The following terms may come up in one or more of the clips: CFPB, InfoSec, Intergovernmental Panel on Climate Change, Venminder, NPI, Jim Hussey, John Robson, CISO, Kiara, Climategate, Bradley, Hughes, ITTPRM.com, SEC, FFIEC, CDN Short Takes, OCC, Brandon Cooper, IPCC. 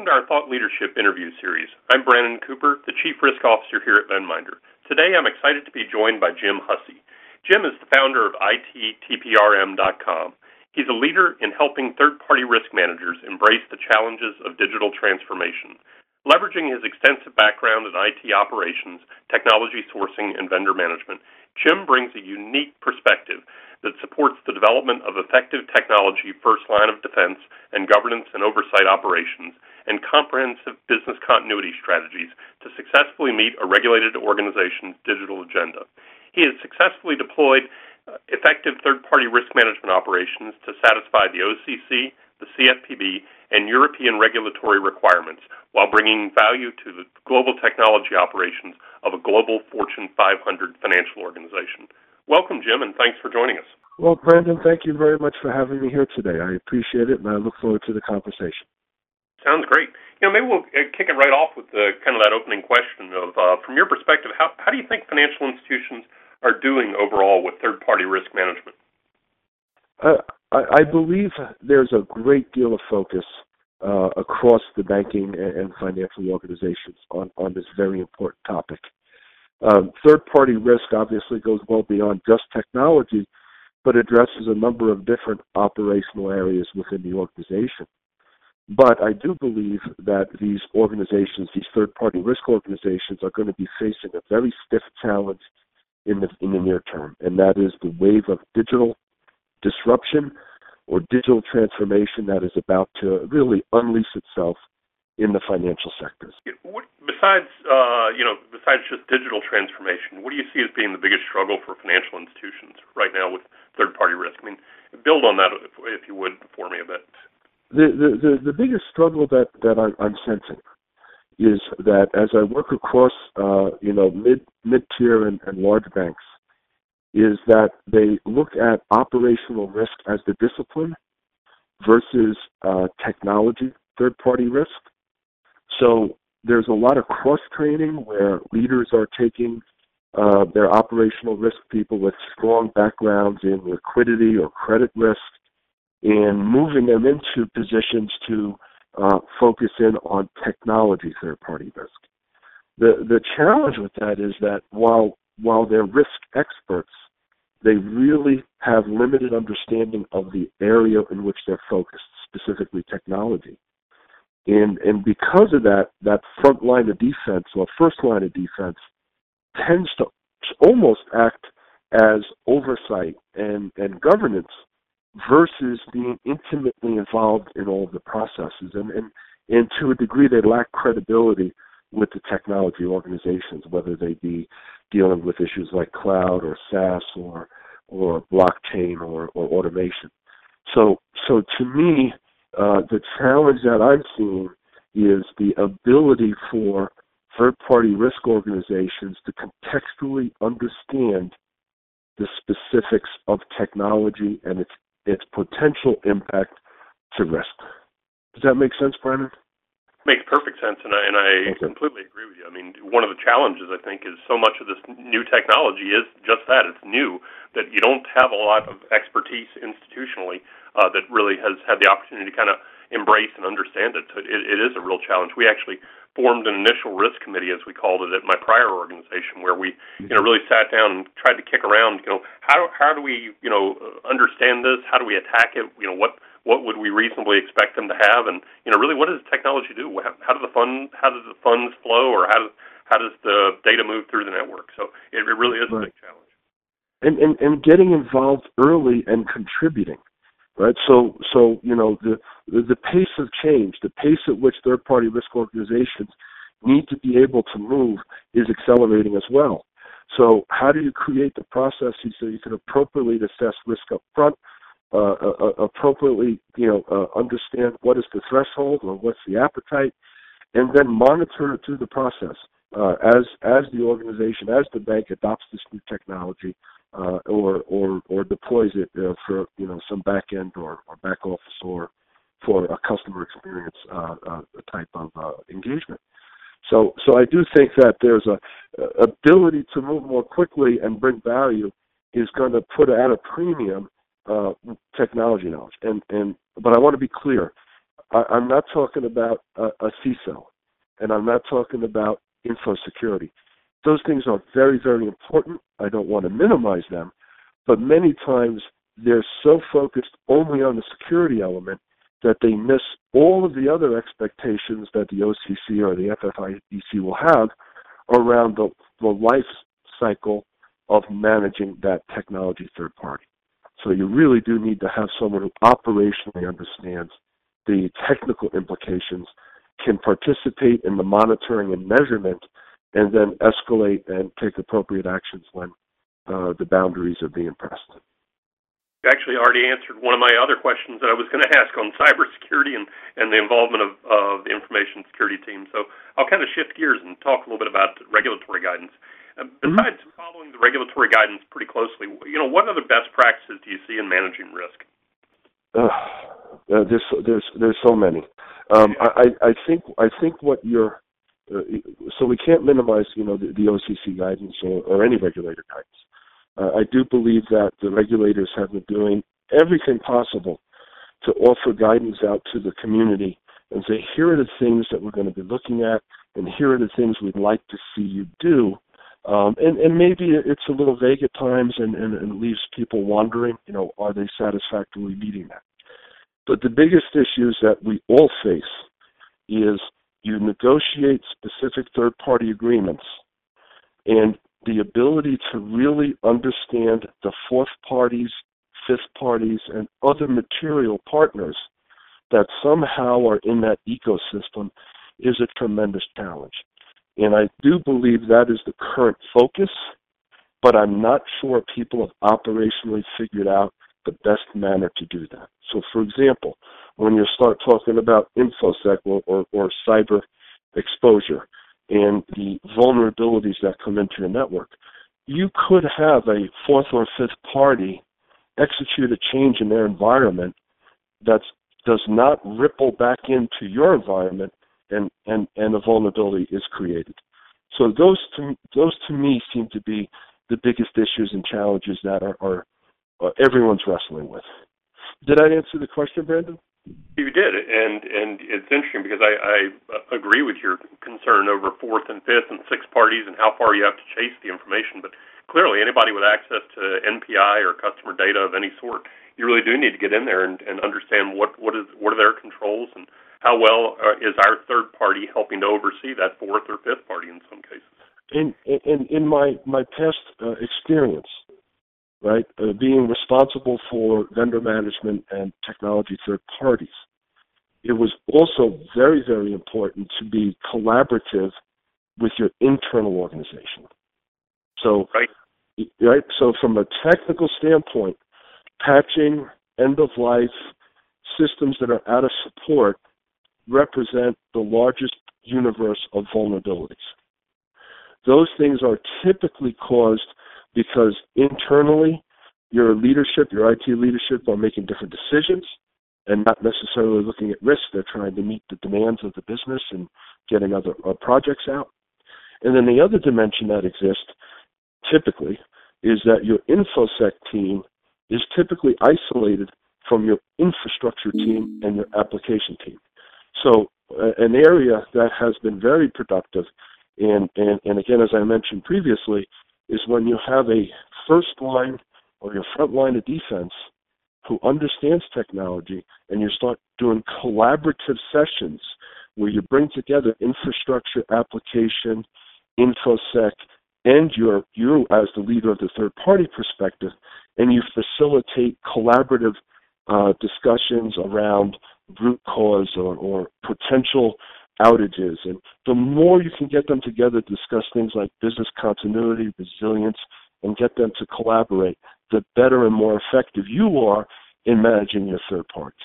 Welcome to our Thought Leadership interview series. I'm Brandon Cooper, the Chief Risk Officer here at Venminder. Today I'm excited to be joined by Jim Hussey. Jim is the founder of ITTPRM.com. He's a leader in helping third-party risk managers embrace the challenges of digital transformation. Leveraging his extensive background in IT operations, technology sourcing, and vendor management, Jim brings a unique perspective that supports the development of effective technology first line of defense and governance and oversight operations and comprehensive business continuity strategies to successfully meet a regulated organization's digital agenda. He has successfully deployed effective third-party risk management operations to satisfy the OCC, the CFPB, and European regulatory requirements, while bringing value to the global technology operations of a global Fortune 500 financial organization. Welcome, Jim, and thanks for joining us. Well, Brandon, thank you very much for having me here today. I appreciate it, and I look forward to the conversation. Sounds great. You know, maybe we'll kick it right off with the kind of that opening question of, from your perspective, how do you think financial institutions are doing overall with third-party risk management? I believe there's a great deal of focus across the banking and financial organizations on this very important topic. Third-party risk obviously goes well beyond just technology, but addresses a number of different operational areas within the organization. But I do believe that these organizations, these third-party risk organizations, are going to be facing a very stiff challenge in the near term, and that is the wave of digital disruption or digital transformation that is about to really unleash itself in the financial sectors. Besides just digital transformation, what do you see as being the biggest struggle for financial institutions right now with third-party risk? I mean, build on that, if you would, for me a bit. The biggest struggle that I'm sensing is that as I work across, mid-tier and large banks, is that they look at operational risk as the discipline versus technology third-party risk. So there's a lot of cross-training where leaders are taking their operational risk people with strong backgrounds in liquidity or credit risk and moving them into positions to focus in on technology third-party risk. The challenge with that is that while they're risk experts, they really have limited understanding of the area in which they're focused, specifically technology. And because of that front line of defense or first line of defense tends to almost act as oversight and governance versus being intimately involved in all of the processes. And to a degree, they lack credibility with the technology organizations, whether they be dealing with issues like cloud or SaaS or blockchain or automation. So to me, the challenge that I'm seeing is the ability for third-party risk organizations to contextually understand the specifics of technology and its potential impact to risk. Does that make sense, Brandon? Makes perfect sense, and I completely agree with you. I mean, one of the challenges, I think, is so much of this new technology is just that. It's new, that you don't have a lot of expertise institutionally that really has had the opportunity to kind of embrace and understand it. So it is a real challenge. We actually formed an initial risk committee, as we called it, at my prior organization, where we, really sat down and tried to kick around, how do we, understand this? How do we attack it? What would we reasonably expect them to have? And, really, what does technology do? How does the funds flow, or how does the data move through the network? So it really is a big challenge. And getting involved early and contributing, right? So the pace of change, the pace at which third-party risk organizations need to be able to move is accelerating as well. So how do you create the processes so you can appropriately assess risk up front, appropriately, understand what is the threshold or what's the appetite, and then monitor it through the process as the organization, as the bank adopts this new technology or deploys it for some back end or back office or for a customer experience type of engagement. So I do think that there's a ability to move more quickly and bring value is going to put at a premium technology knowledge, but I want to be clear. I'm not talking about a CISO, and I'm not talking about info security. Those things are very, very important. I don't want to minimize them, but many times they're so focused only on the security element that they miss all of the other expectations that the OCC or the FFIEC will have around the life cycle of managing that technology third party. So you really do need to have someone who operationally understands the technical implications, can participate in the monitoring and measurement, and then escalate and take appropriate actions when the boundaries are being pressed. You actually already answered one of my other questions that I was going to ask on cybersecurity and the involvement of the information security team. So I'll kind of shift gears and talk a little bit about regulatory guidance. Besides following the regulatory guidance pretty closely, you know, what other best practices do you see in managing risk? There's so many. I think what you're so we can't minimize, you know, the OCC guidance or any regulator guidance. I do believe that the regulators have been doing everything possible to offer guidance out to the community and say, here are the things that we're going to be looking at, and here are the things we'd like to see you do. And maybe it's a little vague at times and leaves people wondering, you know, are they satisfactorily meeting that? But the biggest issues that we all face is you negotiate specific third-party agreements, and the ability to really understand the fourth parties, fifth parties, and other material partners that somehow are in that ecosystem is a tremendous challenge. And I do believe that is the current focus, but I'm not sure people have operationally figured out the best manner to do that. So, for example, when you start talking about InfoSec or cyber exposure, and the vulnerabilities that come into your network, you could have a fourth or fifth party execute a change in their environment that does not ripple back into your environment, and a vulnerability is created. So those to me seem to be the biggest issues and challenges that are everyone's wrestling with. Did I answer the question, Brandon? You did, and it's interesting because I agree with your concern over fourth and fifth and sixth parties and how far you have to chase the information, but clearly anybody with access to NPI or customer data of any sort, you really do need to get in there and understand what are their controls and how well is our third party helping to oversee that fourth or fifth party in some cases. In my past experience, right, being responsible for vendor management and technology third parties, it was also very, very important to be collaborative with your internal organization. So, right. So from a technical standpoint, patching, end of life, systems that are out of support represent the largest universe of vulnerabilities. Those things are typically caused because internally, your leadership, your IT leadership, are making different decisions and not necessarily looking at risk. They're trying to meet the demands of the business and getting other projects out. And then the other dimension that exists typically is that your InfoSec team is typically isolated from your infrastructure team and your application team. So an area that has been very productive, and again, as I mentioned previously, is when you have a first line or your front line of defense who understands technology, and you start doing collaborative sessions where you bring together infrastructure, application, InfoSec, and you as the leader of the third-party perspective, and you facilitate collaborative discussions around root cause or potential outages. And the more you can get them together to discuss things like business continuity, resilience, and get them to collaborate, the better and more effective you are in managing your third parties.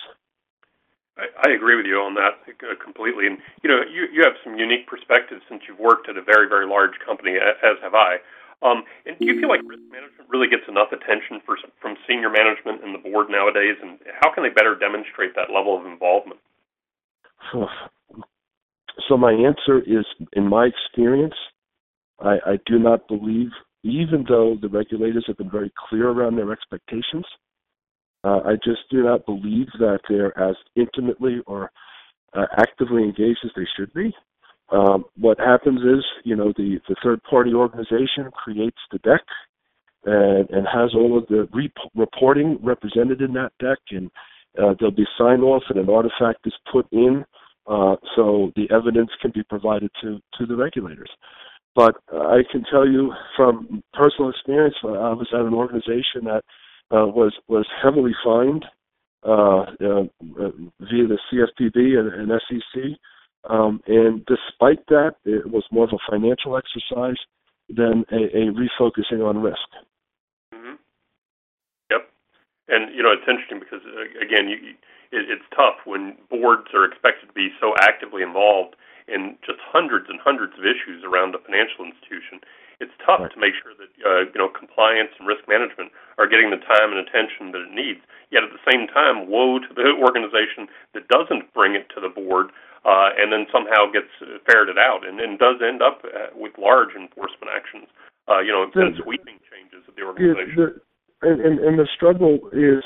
I agree with you on that completely. And, you know, you have some unique perspectives since you've worked at a very, very large company, as have I. And do you feel like risk management really gets enough attention from senior management and the board nowadays? And how can they better demonstrate that level of involvement? So my answer is, in my experience, I do not believe, even though the regulators have been very clear around their expectations, I just do not believe that they're as intimately or actively engaged as they should be. What happens is, you know, the third-party organization creates the deck and has all of the reporting represented in that deck, and there'll be sign-off and an artifact is put in so the evidence can be provided to the regulators. But I can tell you from personal experience, I was at an organization that was heavily fined via the CFPB and SEC, and despite that, it was more of a financial exercise than a refocusing on risk. Mm-hmm. Yep, and you know, it's interesting because again, it's tough when boards are expected to be so actively involved in just hundreds and hundreds of issues around a financial institution. It's tough to make sure that you know, compliance and risk management are getting the time and attention that it needs. Yet at the same time, woe to the organization that doesn't bring it to the board and then somehow gets ferreted out and does end up with large enforcement actions. You know, and sweeping changes at the organization. And the struggle is,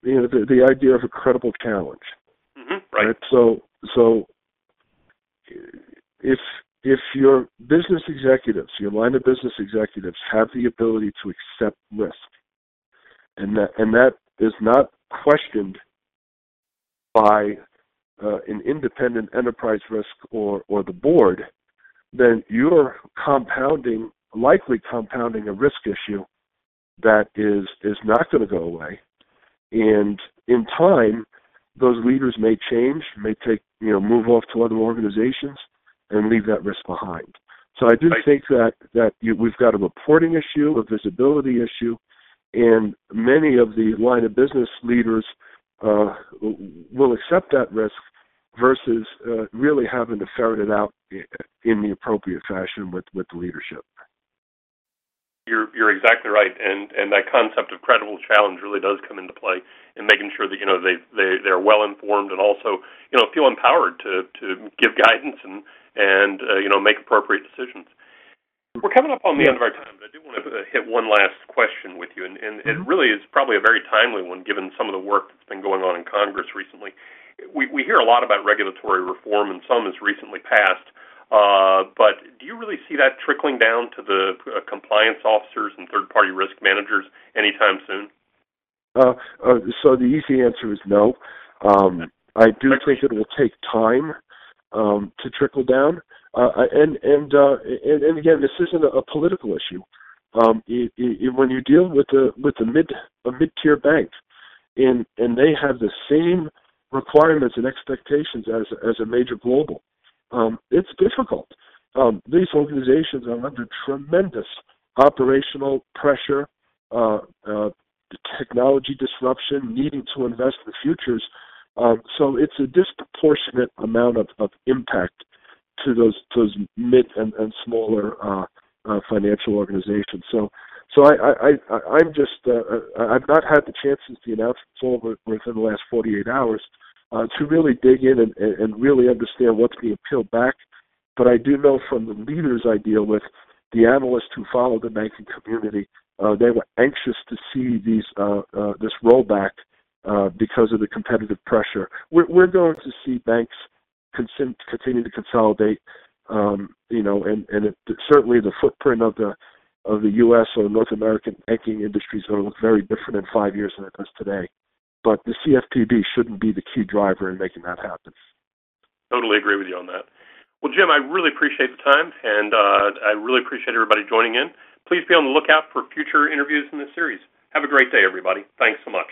you know, the idea of a credible challenge. Mm-hmm, right. So if your business executives, your line of business executives, have the ability to accept risk, and that is not questioned by an independent enterprise risk or the board, then you're likely compounding a risk issue that is not going to go away. And in time, those leaders may change, may take, you know, move off to other organizations, and leave that risk behind. So I do think that we've got a reporting issue, a visibility issue, and many of the line of business leaders will accept that risk versus really having to ferret it out in the appropriate fashion with the leadership. You're exactly right, and that concept of credible challenge really does come into play in making sure that, you know, they're well informed and also, you know, feel empowered to give guidance and you know, make appropriate decisions. We're coming up on the end of our time, but I do want to hit one last question with you, and it really is probably a very timely one given some of the work that's been going on in Congress recently. We hear a lot about regulatory reform, and some is recently passed. But do you really see that trickling down to the compliance officers and third-party risk managers anytime soon? So the easy answer is no. I do think it will take time to trickle down. And again, this isn't a political issue. When you deal with the mid-tier bank, and they have the same requirements and expectations as a major global. It's difficult. These organizations are under tremendous operational pressure, technology disruption, needing to invest in futures. So it's a disproportionate amount of impact to those mid and smaller financial organizations. So I'm just I've not had the chance since the announcement within the last 48 hours. To really dig in and really understand what's being peeled back. But I do know from the leaders I deal with, the analysts who follow the banking community, they were anxious to see this rollback because of the competitive pressure. We're going to see banks continue to consolidate, you know, and certainly the footprint of the U.S. or North American banking industry is going to look very different in 5 years than it does today. But the CFPB shouldn't be the key driver in making that happen. Totally agree with you on that. Well, Jim, I really appreciate the time, and I really appreciate everybody joining in. Please be on the lookout for future interviews in this series. Have a great day, everybody. Thanks so much.